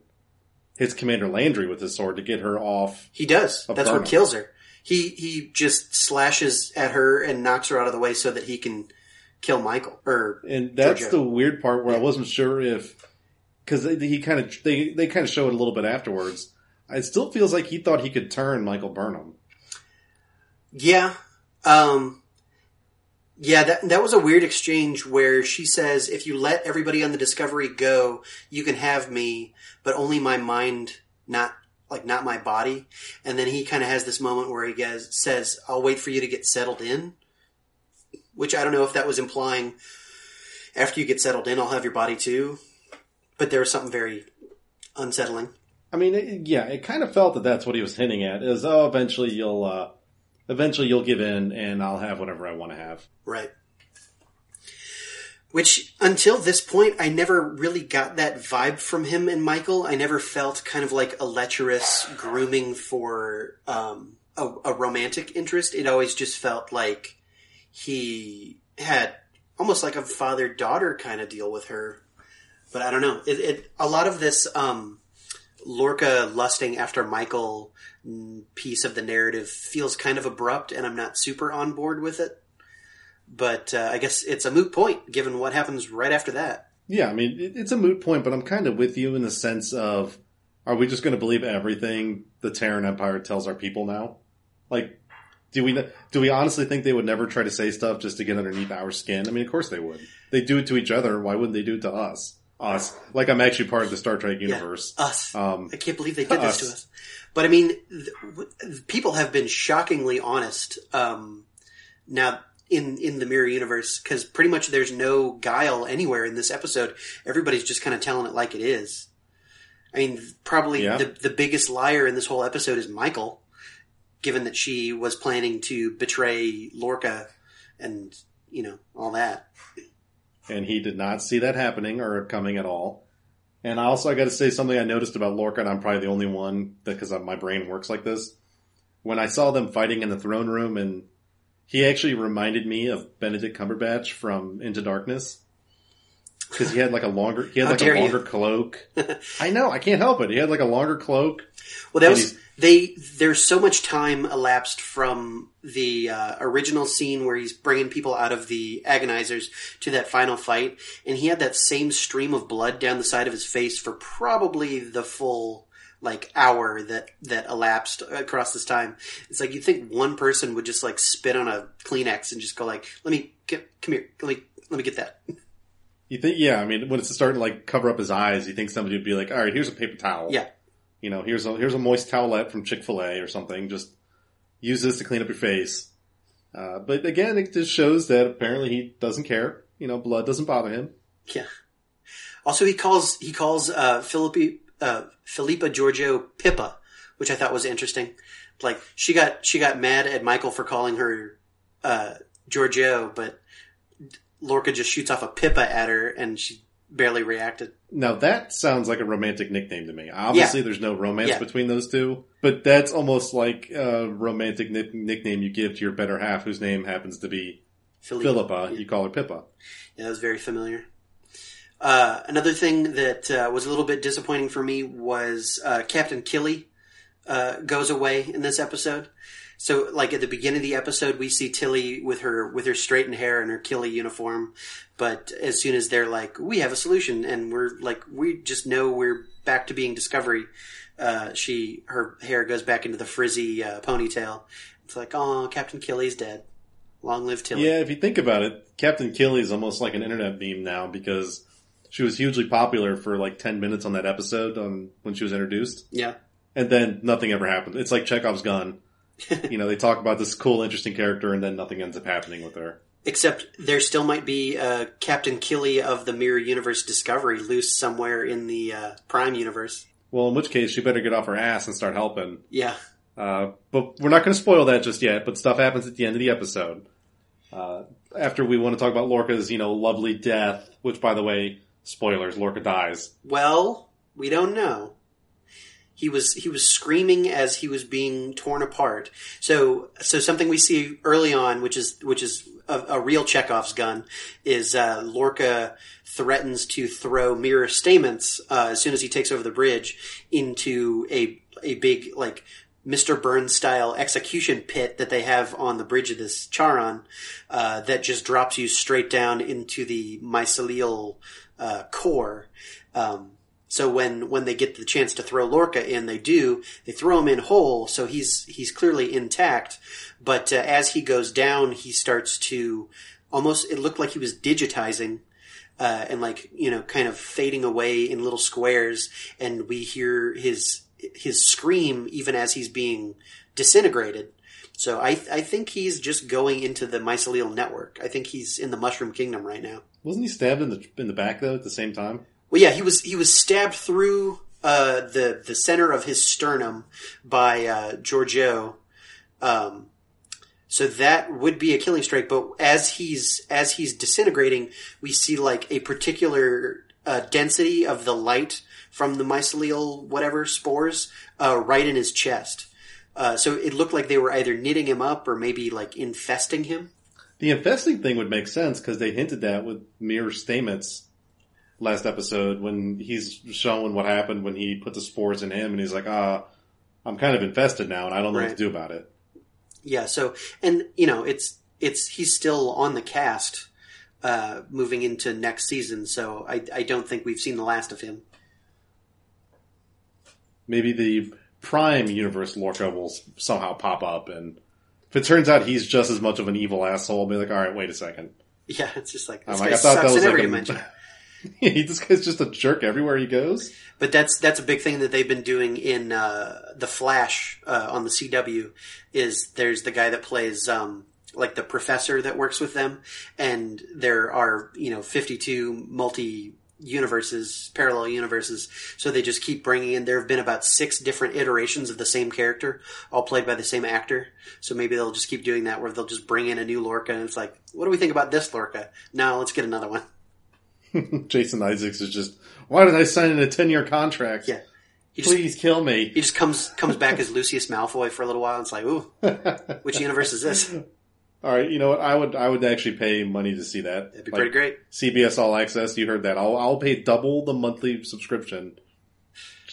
Hits Commander Landry with his sword to get her off. He does. That's Burnham. What kills her. He He just slashes at her and knocks her out of the way so that he can... kill Michael, or and that's Georgiou. The weird part where yeah. I wasn't sure if because he kind of they they kind of show it a little bit afterwards. It still feels like he thought he could turn Michael Burnham. Yeah, um, yeah that that was a weird exchange where she says, "If you let everybody on the Discovery go, you can have me, but only my mind, not like not my body." And then he kind of has this moment where he goes, says, "I'll wait for you to get settled in." Which I don't know if that was implying after you get settled in, I'll have your body too. But there was something very unsettling. I mean, it, yeah, it kind of felt that that's what he was hinting at is, oh, eventually you'll, uh, eventually you'll give in and I'll have whatever I want to have. Right. Which until this point, I never really got that vibe from him and Michael. I never felt kind of like a lecherous grooming for, um, a, a romantic interest. It always just felt like, he had almost like a father-daughter kind of deal with her, but I don't know. It, it a lot of this um, Lorca lusting after Michael piece of the narrative feels kind of abrupt, and I'm not super on board with it. But uh, I guess it's a moot point, given what happens right after that. Yeah, I mean, it's a moot point, but I'm kind of with you in the sense of, are we just going to believe everything the Terran Empire tells our people now? Like, do we do we honestly think they would never try to say stuff just to get underneath our skin? I mean, of course they would. They do it to each other. Why wouldn't they do it to us? Us. Like, I'm actually part of the Star Trek universe. Yeah, us. Um, I can't believe they did us. this to us. But, I mean, th- w- people have been shockingly honest um, now in, in the Mirror Universe, because pretty much there's no guile anywhere in this episode. Everybody's just kind of telling it like it is. I mean, probably yeah. the, the biggest liar in this whole episode is Michael, given that she was planning to betray Lorca and, you know, all that. And he did not see that happening or coming at all. And also, I got to say something I noticed about Lorca, and I'm probably the only one, because my brain works like this. When I saw them fighting in the throne room, and he actually reminded me of Benedict Cumberbatch from Into Darkness. Because he had like a longer, he had like a longer you. cloak. I know, I can't help it. He had like a longer cloak. Well, that was, they, there's so much time elapsed from the uh, original scene where he's bringing people out of the agonizers to that final fight. And he had that same stream of blood down the side of his face for probably the full like hour that, that elapsed across this time. It's like, you'd think one person would just like spit on a Kleenex and just go like, let me get, come here, let me, let me get that. You think, yeah, I mean, when it's starting to, like, cover up his eyes, you think somebody would be like, all right, here's a paper towel. Yeah. You know, here's a, here's a moist towelette from Chick-fil-A or something. Just use this to clean up your face. Uh, but again, it just shows that apparently he doesn't care. You know, blood doesn't bother him. Yeah. Also, he calls, he calls, uh, Philippi, uh, Philippa Georgiou Pippa, which I thought was interesting. Like, she got, she got mad at Michael for calling her, uh, Georgiou, but Lorca just shoots off a pippa at her, and she barely reacted. Now, that sounds like a romantic nickname to me. Obviously, yeah. there's no romance yeah. between those two, but that's almost like a romantic ni- nickname you give to your better half, whose name happens to be Philippa. Philippa. Yeah. You call her Pippa. Yeah, that was very familiar. Uh, another thing that uh, was a little bit disappointing for me was uh, Captain Killy uh, goes away in this episode. So, like, at the beginning of the episode, we see Tilly with her with her straightened hair and her Killy uniform. But as soon as they're like, we have a solution, and we're like, we just know we're back to being Discovery, uh, she her hair goes back into the frizzy uh, ponytail. It's like, oh, Captain Killy's dead. Long live Tilly. Yeah, if you think about it, Captain Killy is almost like an internet meme now, because she was hugely popular for, like, ten minutes on that episode um, when she was introduced. Yeah. And then nothing ever happened. It's like Chekhov's gun. You know, they talk about this cool, interesting character, and then nothing ends up happening with her. Except there still might be uh, Captain Killy of the Mirror Universe Discovery loose somewhere in the uh, Prime Universe. Well, in which case, she better get off her ass and start helping. Yeah. Uh, but we're not going to spoil that just yet, but stuff happens at the end of the episode. Uh, after we want to talk about Lorca's, you know, lovely death, which, by the way, spoilers, Lorca dies. Well, we don't know. He was he was screaming as he was being torn apart. So so something we see early on, which is which is a, a real Chekhov's gun, is uh, Lorca threatens to throw Mirror Stamets uh, as soon as he takes over the bridge into a a big like Mister Burns style execution pit that they have on the bridge of this Charon uh, that just drops you straight down into the mycelial uh, core. Um, So when, when they get the chance to throw Lorca in, they do. They throw him in whole, so he's he's clearly intact. But uh, as he goes down, he starts to almost – it looked like he was digitizing uh, and like, you know, kind of fading away in little squares. And we hear his his scream even as he's being disintegrated. So I I think he's just going into the mycelial network. I think he's in the Mushroom Kingdom right now. Wasn't he stabbed in the in the back, though, at the same time? Well, yeah, he was he was stabbed through uh, the the center of his sternum by uh, Georgiou, um, so that would be a killing strike. But as he's as he's disintegrating, we see like a particular uh, density of the light from the mycelial whatever spores uh, right in his chest. Uh, so it looked like they were either knitting him up or maybe like infesting him. The infesting thing would make sense because they hinted that with Mirror Stamets. last episode when he's showing what happened when he put the spores in him, and he's like, ah, I'm kind of infested now, and I don't know right. what to do about it. Yeah, so, and, you know, it's, it's, he's still on the cast, uh, moving into next season, so I, I don't think we've seen the last of him. Maybe the Prime Universe Lorca will somehow pop up, and if it turns out he's just as much of an evil asshole, I'll be like, all right, wait a second. Yeah, it's just like, this um, guy like, sucks in every dimension. Like yeah, this guy's just a jerk everywhere he goes. But that's that's a big thing that they've been doing in uh, The Flash uh, on the C W, is there's the guy that plays um, like the professor that works with them, and there are, you know, fifty-two multi-universes, parallel universes, so they just keep bringing in. There have been about six different iterations of the same character, all played by the same actor, so maybe they'll just keep doing that where they'll just bring in a new Lorca, and it's like, what do we think about this Lorca? No, let's get another one. Jason Isaacs is just, why did I sign in a ten-year contract? Yeah, he just, please kill me. He just comes comes back as Lucius Malfoy for a little while. It's like, ooh, which universe is this? All right, you know what? I would I would actually pay money to see that. That'd be like, pretty great. C B S All Access, you heard that. I'll I'll pay double the monthly subscription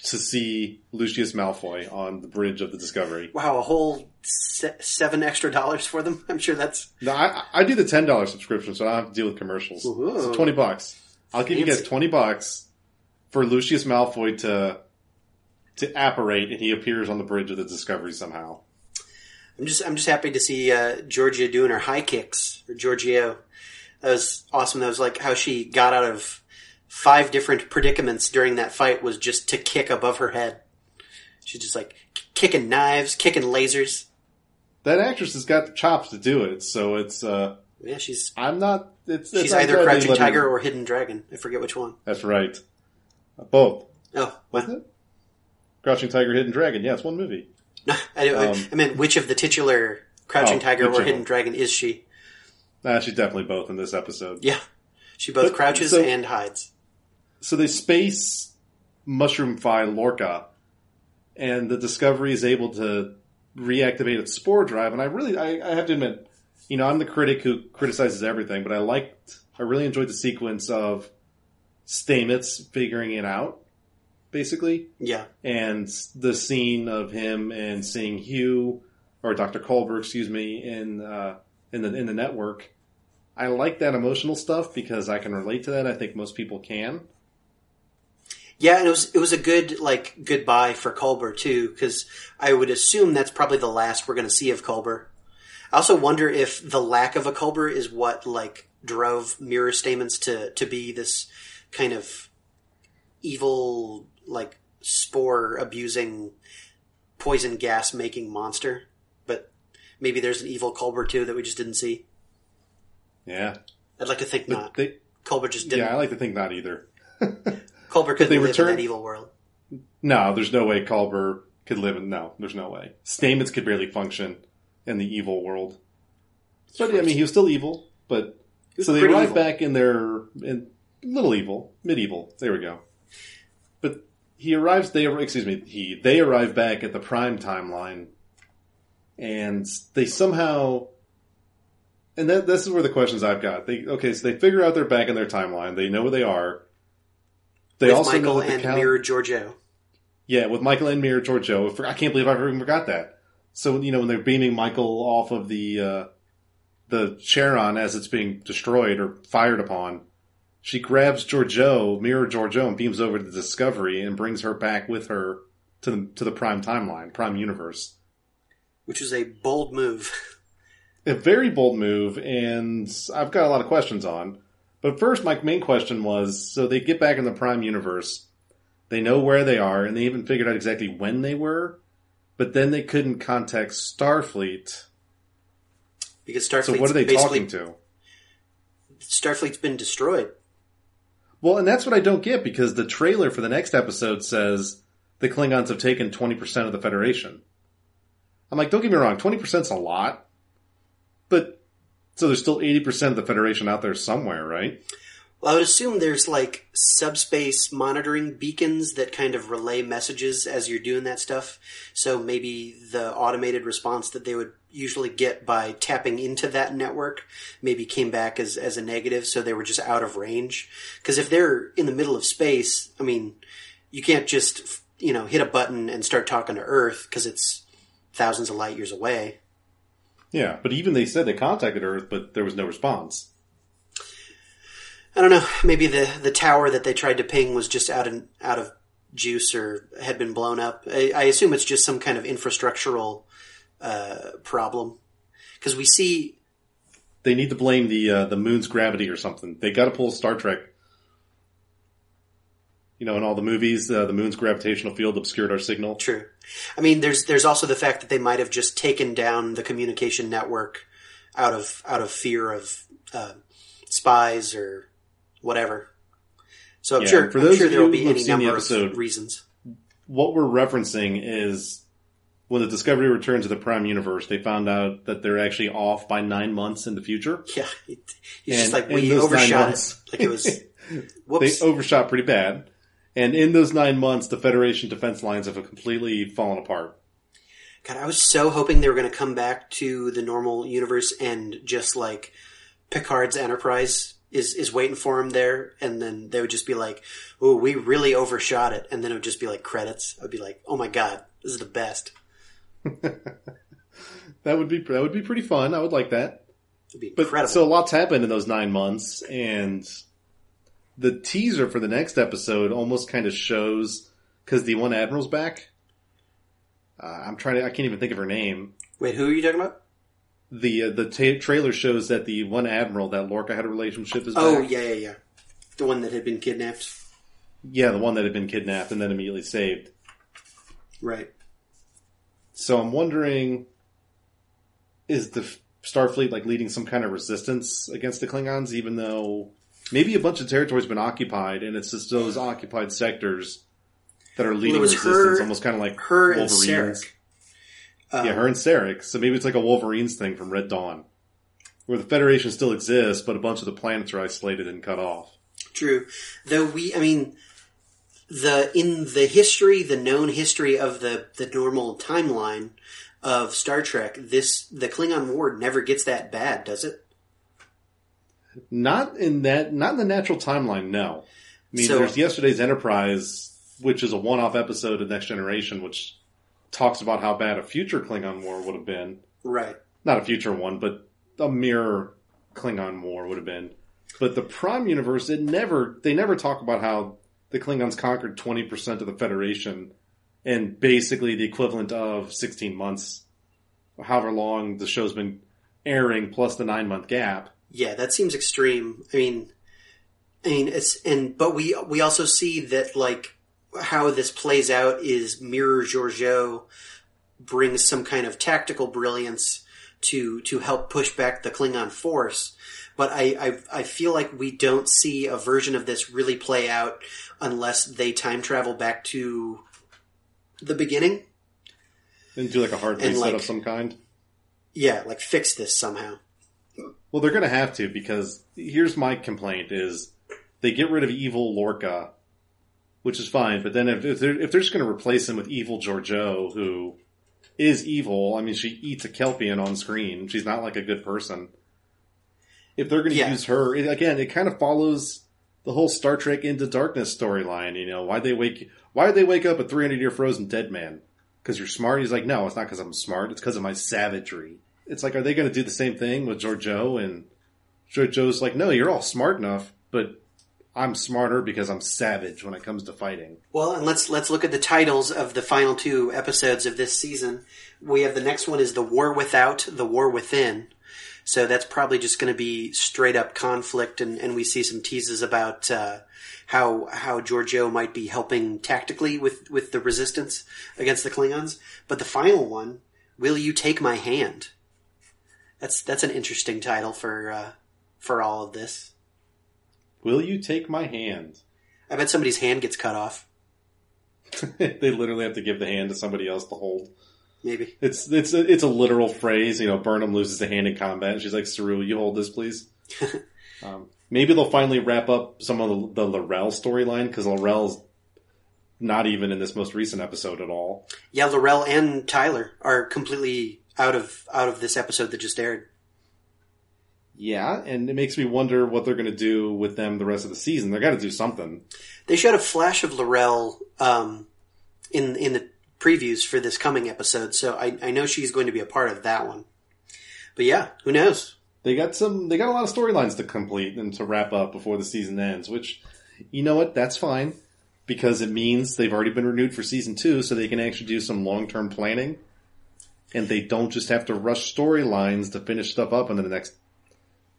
to see Lucius Malfoy on the bridge of the Discovery. Wow, a whole se- seven extra dollars for them? I'm sure that's... No, I, I do the ten dollars subscription, so I don't have to deal with commercials. Ooh. So twenty bucks. I'll give you guys twenty bucks for Lucius Malfoy to to apparate, and he appears on the bridge of the Discovery somehow. I'm just I'm just happy to see uh, Georgia doing her high kicks, or Georgiou. That was awesome. That was like how she got out of five different predicaments during that fight was just to kick above her head. She's just like kicking knives, kicking lasers. That actress has got the chops to do it, so it's... Uh... Yeah, she's. I'm not. It's, she's it's either Crouching living... Tiger or Hidden Dragon. I forget which one. That's right. Both. Oh, what? Wow. Crouching Tiger, Hidden Dragon. Yeah, it's one movie. No, I, um, I meant which of the titular Crouching oh, Tiger or Hidden Dragon is she? Nah, she's definitely both in this episode. Yeah, she both but, crouches so, and hides. So they space mushroom-fy Lorca, and the Discovery is able to reactivate its spore drive. And I really, I, I have to admit. You know, I'm the critic who criticizes everything, but I liked, I really enjoyed the sequence of Stamets figuring it out, basically. Yeah. And the scene of him and seeing Hugh, or Doctor Culber, excuse me, in uh, in the in the network. I like that emotional stuff because I can relate to that. I think most people can. Yeah, and it was it was a good like goodbye for Culber too, because I would assume that's probably the last we're going to see of Culber. I also wonder if the lack of a Culber is what, like, drove Mirror Stamets to, to be this kind of evil, like, spore-abusing, poison gas-making monster. But maybe there's an evil Culber, too, that we just didn't see. Yeah. I'd like to think but not. They, Culber just didn't. Yeah, I like to think not either. Culber couldn't live return... in that evil world. No, there's no way Culber could live in... No, there's no way. Stamets could barely function in the evil world. But, I mean, he was still evil, but... So they arrive evil. back in their... in little evil. Medieval. There we go. But he arrives... They Excuse me. He They arrive back at the Prime timeline, and they somehow... And that this is where the questions I've got. They Okay, so they figure out they're back in their timeline. They know where they are. They with also Michael know that and the count, Mirror Georgiou. Yeah, with Michael and Mirror Georgiou. I can't believe I even forgot that. So, you know, when they're beaming Michael off of the uh, the Charon as it's being destroyed or fired upon, she grabs Georgiou, Mirror Georgiou, and beams over to the Discovery and brings her back with her to the, to the Prime timeline, Prime Universe. Which is a bold move. A very bold move, and I've got a lot of questions on. But first, my main question was, so they get back in the Prime Universe, they know where they are, and they even figured out exactly when they were. But then they couldn't contact Starfleet. Because Starfleet's So what are they talking to? Starfleet's been destroyed. Well, and that's what I don't get, because the trailer for the next episode says the Klingons have taken twenty percent of the Federation. I'm like, don't get me wrong, twenty percent's a lot. But, so there's still eighty percent of the Federation out there somewhere, right? Well, I would assume there's like subspace monitoring beacons that kind of relay messages as you're doing that stuff. So maybe the automated response that they would usually get by tapping into that network maybe came back as, as a negative, so they were just out of range. Because if they're in the middle of space, I mean, you can't just, you know, hit a button and start talking to Earth because it's thousands of light years away. Yeah, but even they said they contacted Earth, but there was no response. I don't know. Maybe the, the tower that they tried to ping was just out of, out of juice or had been blown up. I, I assume it's just some kind of infrastructural uh, problem. Because we see... They need to blame the uh, the moon's gravity or something. They got to pull Star Trek. You know, in all the movies, uh, the moon's gravitational field obscured our signal. True. I mean, there's there's also the fact that they might have just taken down the communication network out of out of fear of uh, spies or... whatever. So I'm yeah, sure, for those I'm sure there will be any number episode, of reasons. What we're referencing is when the Discovery returned to the Prime Universe, they found out that they're actually off by nine months in the future. Yeah. He's and, just like, we overshot months, it. Like it was, whoops. They overshot pretty bad. And in those nine months, the Federation defense lines have completely fallen apart. God, I was so hoping they were going to come back to the normal universe and just like Picard's Enterprise Is, is waiting for him there, and then they would just be like, "Oh, we really overshot it," and then it would just be like credits. I'd be like, "Oh my god, this is the best." That would be that would be pretty fun. I would like that. It'd be incredible. But so a lot's happened in those nine months, and the teaser for the next episode almost kind of shows because the one admiral's back. Uh, I'm trying to. I can't even think of her name. Wait, who are you talking about? The uh, the ta- trailer shows that the one admiral that Lorca had a relationship is oh, back. Oh, yeah, yeah, yeah. The one that had been kidnapped. Yeah, the one that had been kidnapped and then immediately saved. Right. So I'm wondering, is the Starfleet like leading some kind of resistance against the Klingons, even though maybe a bunch of territory's been occupied, and it's just those occupied sectors that are leading well, resistance, her, almost kind of like her Wolverines. And Sarek. Um, yeah, her and Sarek. So maybe it's like a Wolverines thing from Red Dawn, where the Federation still exists, but a bunch of the planets are isolated and cut off. True. Though we, I mean, the in the history, the known history of the, the normal timeline of Star Trek, this the Klingon War never gets that bad, does it? Not in that, not in the natural timeline, no. I mean, so, there's yesterday's Enterprise, which is a one-off episode of Next Generation, which... talks about how bad a future Klingon war would have been. Right. Not a future one, but a mirror Klingon war would have been. But the Prime Universe, it never they never talk about how the Klingons conquered twenty percent of the Federation and basically the equivalent of sixteen months, however long the show's been airing, plus the nine-month gap. Yeah, that seems extreme. I mean, I mean, it's and but we we also see that, like, how this plays out is Mirror Georgiou brings some kind of tactical brilliance to, to help push back the Klingon force. But I, I, I feel like we don't see a version of this really play out unless they time travel back to the beginning. And do like a hard reset like, of some kind. Yeah, like fix this somehow. Well, they're going to have to, because here's my complaint is they get rid of evil Lorca, which is fine, but then if, if, they're, if they're just going to replace him with evil Georgiou, who is evil, I mean, she eats a Kelpian on screen. She's not like a good person. If they're going to yeah. use her, it, again, it kind of follows the whole Star Trek Into Darkness storyline. You know, why they wake why they wake up a three hundred year frozen dead man? Because you're smart? He's like, no, it's not because I'm smart. It's because of my savagery. It's like, are they going to do the same thing with Georgiou? And Georgiou's like, no, you're all smart enough, but... I'm smarter because I'm savage when it comes to fighting. Well, and let's let's look at the titles of the final two episodes of this season. We have the next one is The War Without, The War Within. So that's probably just going to be straight up conflict, and, and we see some teases about uh, how how Georgiou might be helping tactically with, with the resistance against the Klingons. But the final one, Will You Take My Hand? That's that's an interesting title for uh, for all of this. Will you take my hand? I bet somebody's hand gets cut off. They literally have to give the hand to somebody else to hold. Maybe. It's it's a, it's a literal phrase. You know, Burnham loses a hand in combat. And she's like, Saru, you hold this, please. um, Maybe they'll finally wrap up some of the, the L'Rell storyline, because L'Rell's not even in this most recent episode at all. Yeah, L'Rell and Tyler are completely out of out of this episode that just aired. Yeah, and it makes me wonder what they're going to do with them the rest of the season. They've got to do something. They showed a flash of L'Rell um, in in the previews for this coming episode, so I, I know she's going to be a part of that one. But yeah, who knows? They got some. They got a lot of storylines to complete and to wrap up before the season ends. Which, you know what? That's fine, because it means they've already been renewed for season two, so they can actually do some long-term planning, and they don't just have to rush storylines to finish stuff up in the next,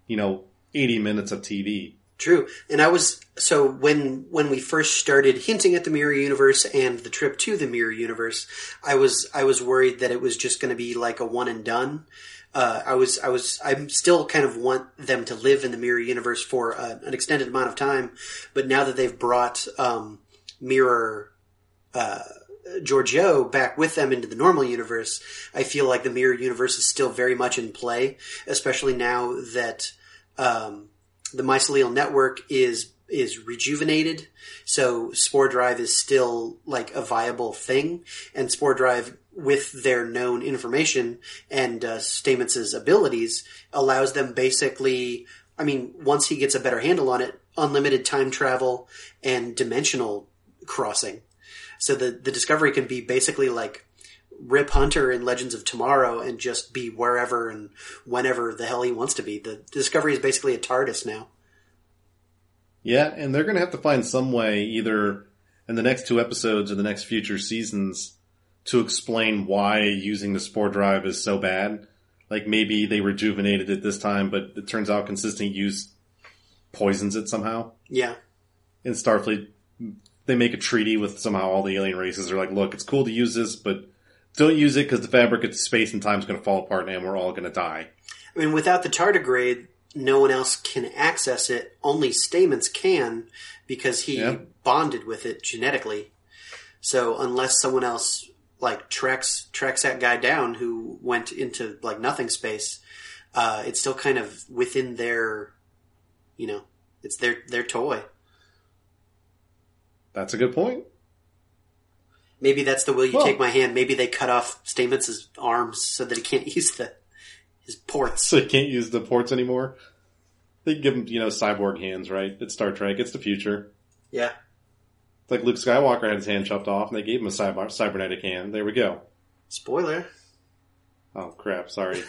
you know, eighty minutes of T V. True. And I was so when when we first started hinting at the Mirror Universe and the trip to the Mirror Universe, I was I was worried that it was just going to be like a one and done. Uh, I was, I was, I'm still kind of want them to live in the Mirror Universe for uh, an extended amount of time, but now that they've brought um, Mirror uh, Georgiou back with them into the normal universe, I feel like the Mirror Universe is still very much in play, especially now that um, the mycelial network is is rejuvenated. So spore drive is still like a viable thing, and spore drive, with their known information and uh, Stamets' abilities, allows them basically, I mean, once he gets a better handle on it, unlimited time travel and dimensional crossing. So the, the Discovery can be basically like Rip Hunter in Legends of Tomorrow and just be wherever and whenever the hell he wants to be. The Discovery is basically a TARDIS now. Yeah, and they're going to have to find some way, either in the next two episodes or the next future seasons, to explain why using the spore drive is so bad. Like, maybe they rejuvenated it this time, but it turns out consistent use poisons it somehow. Yeah. In Starfleet, they make a treaty with somehow all the alien races. They're like, look, it's cool to use this, but don't use it because the fabric of space and time is going to fall apart and we're all going to die. I mean, without the tardigrade, no one else can access it. Only Stamets can, because he yeah. bonded with it genetically. So unless someone else like tracks tracks that guy down who went into like nothing space, uh, it's still kind of within their, you know, it's their their toy. That's a good point. Maybe that's the will you well, take my hand. Maybe they cut off Stamets' arms so that he can't use the his ports. So he can't use the ports anymore. They give him, you know, cyborg hands, right? It's Star Trek. It's the future. Yeah. It's like Luke Skywalker had his hand chopped off, and they gave him a cyber- cybernetic hand. There we go. Spoiler. Oh, crap. Sorry.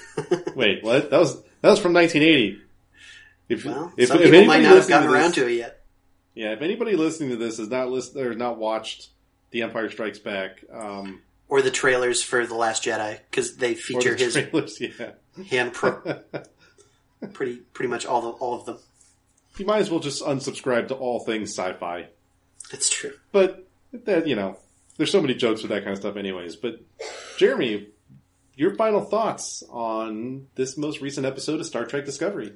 Wait, what? That was that was from nineteen eighty. If, well, if, some if people might not have gotten to this, around to it yet. Yeah, if anybody listening to this has not listened or not watched The Empire Strikes Back, um, or the trailers for The Last Jedi, because they feature the his trailers, yeah. hand pro- pretty pretty much all the, all of them. You might as well just unsubscribe to all things sci-fi. That's true. But, you know, there's so many jokes with that kind of stuff anyways. But, Jeremy, your final thoughts on this most recent episode of Star Trek Discovery?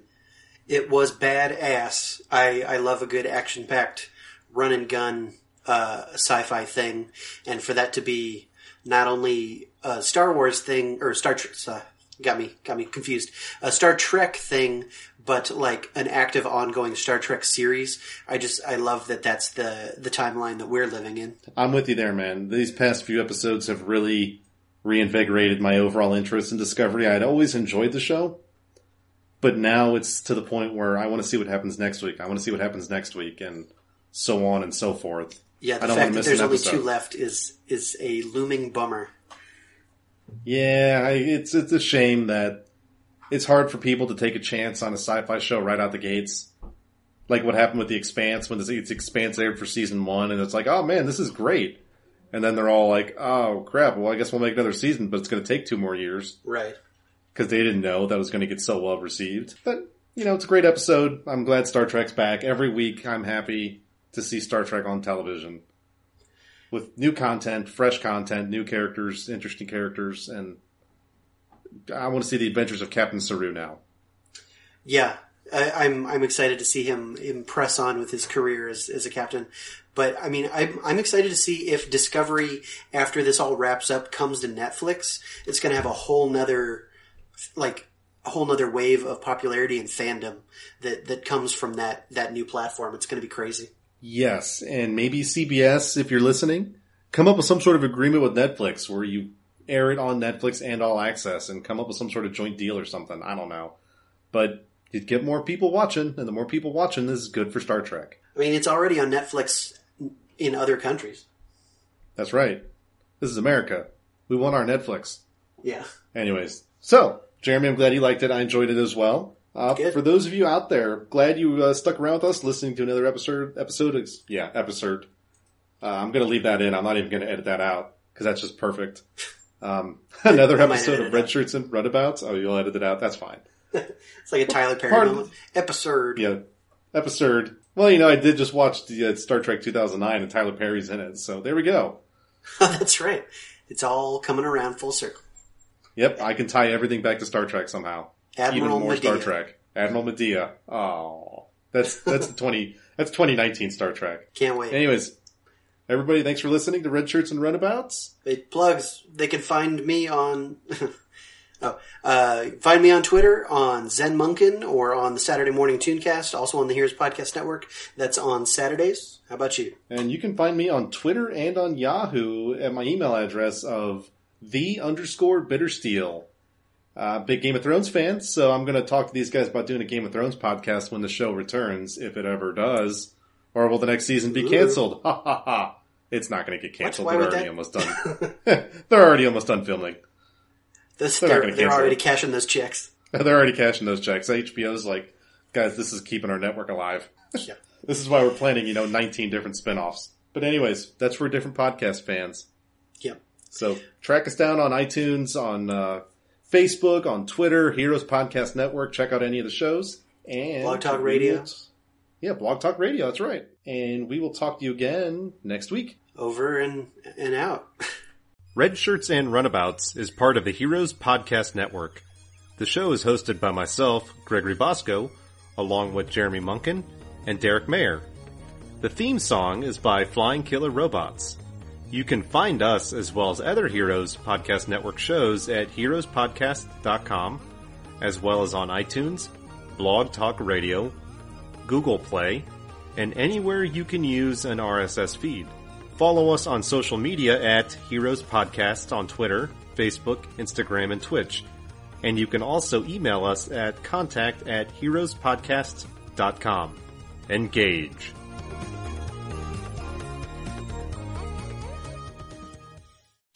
It was badass. I, I love a good action-packed run-and-gun uh, sci-fi thing. And for that to be not only a Star Wars thing, or Star Trek, uh, got me, got me confused, a Star Trek thing, but like an active ongoing Star Trek series. I just, I love that that's the, the timeline that we're living in. I'm with you there, man. These past few episodes have really reinvigorated my overall interest in Discovery. I'd always enjoyed the show, but now it's to the point where I want to see what happens next week. I want to see what happens next week and so on and so forth. Yeah, the I don't fact that there's only episode. two left is, is a looming bummer. Yeah, I, it's, it's a shame that it's hard for people to take a chance on a sci-fi show right out the gates. Like what happened with The Expanse, when The Expanse aired for season one, and it's like, oh man, this is great. And then they're all like, oh crap, well I guess we'll make another season, but it's going to take two more years. Right. Because they didn't know that it was going to get so well received. But, you know, it's a great episode. I'm glad Star Trek's back. Every week I'm happy to see Star Trek on television. With new content, fresh content, new characters, interesting characters, and I want to see the adventures of Captain Saru now. Yeah, I, I'm I'm excited to see him impress on with his career as, as a captain. But, I mean, I'm, I'm excited to see if Discovery, after this all wraps up, comes to Netflix. It's going to have a whole nother, like, a whole nother wave of popularity and fandom that, that comes from that, that new platform. It's going to be crazy. Yes. And maybe C B S, if you're listening, come up with some sort of agreement with Netflix where you air it on Netflix and All Access and come up with some sort of joint deal or something. I don't know. But you'd get more people watching, and the more people watching, this is good for Star Trek. I mean, it's already on Netflix in other countries. That's right. This is America. We want our Netflix. Yeah. Anyways, so, Jeremy, I'm glad you liked it. I enjoyed it as well. Uh, for those of you out there, glad you uh, stuck around with us listening to another episode. Episode, yeah, episode. Uh, I'm going to leave that in. I'm not even going to edit that out because that's just perfect. Um, another episode of Red Shirts and Runabouts. Oh, you'll edit it out. That's fine. It's like a Tyler Perry moment. Episode. Yeah, episode. Well, you know, I did just watch the uh, Star Trek two thousand nine, and Tyler Perry's in it. So there we go. That's right. It's all coming around full circle. Yep, I can tie everything back to Star Trek somehow. Admiral Even more Medea. Star Trek. Admiral Medea. Oh, that's that's the twenty. That's twenty nineteen Star Trek. Can't wait. Anyways, everybody, thanks for listening to Red Shirts and Runabouts. It plugs. They can find me on. Oh, uh, find me on Twitter, on Zen Munkin, or on the Saturday Morning Tooncast, also on the Heroes Podcast Network. That's on Saturdays. How about you? And you can find me on Twitter and on Yahoo at my email address of the underscore Bittersteel. Uh, big Game of Thrones fan, so I'm going to talk to these guys about doing a Game of Thrones podcast when the show returns, if it ever does. Or will the next season be canceled? Ha ha ha. It's not going to get canceled. They're already that? almost done. They're already almost done filming. This, they're they're, they're already cashing those checks. They're already cashing those checks. H B O's like, guys, this is keeping our network alive. Yeah. This is why we're planning, you know, nineteen different spinoffs. But anyways, that's for different podcast fans. Yep. So track us down on iTunes, on uh, Facebook, on Twitter, Heroes Podcast Network. Check out any of the shows. And Blog Talk Radio. Will, yeah, Blog Talk Radio. That's right. And we will talk to you again next week. Over and, and out. Red Shirts and Runabouts is part of the Heroes Podcast Network. The show is hosted by myself, Gregory Bosco, along with Jeremy Munkin and Derek Mayer. The theme song is by Flying Killer Robots. You can find us, as well as other Heroes Podcast Network shows, at heroes podcast dot com, as well as on iTunes, Blog Talk Radio, Google Play, and anywhere you can use an R S S feed. Follow us on social media at Heroes Podcast on Twitter, Facebook, Instagram, and Twitch. And you can also email us at contact at heroes podcast dot com. Engage.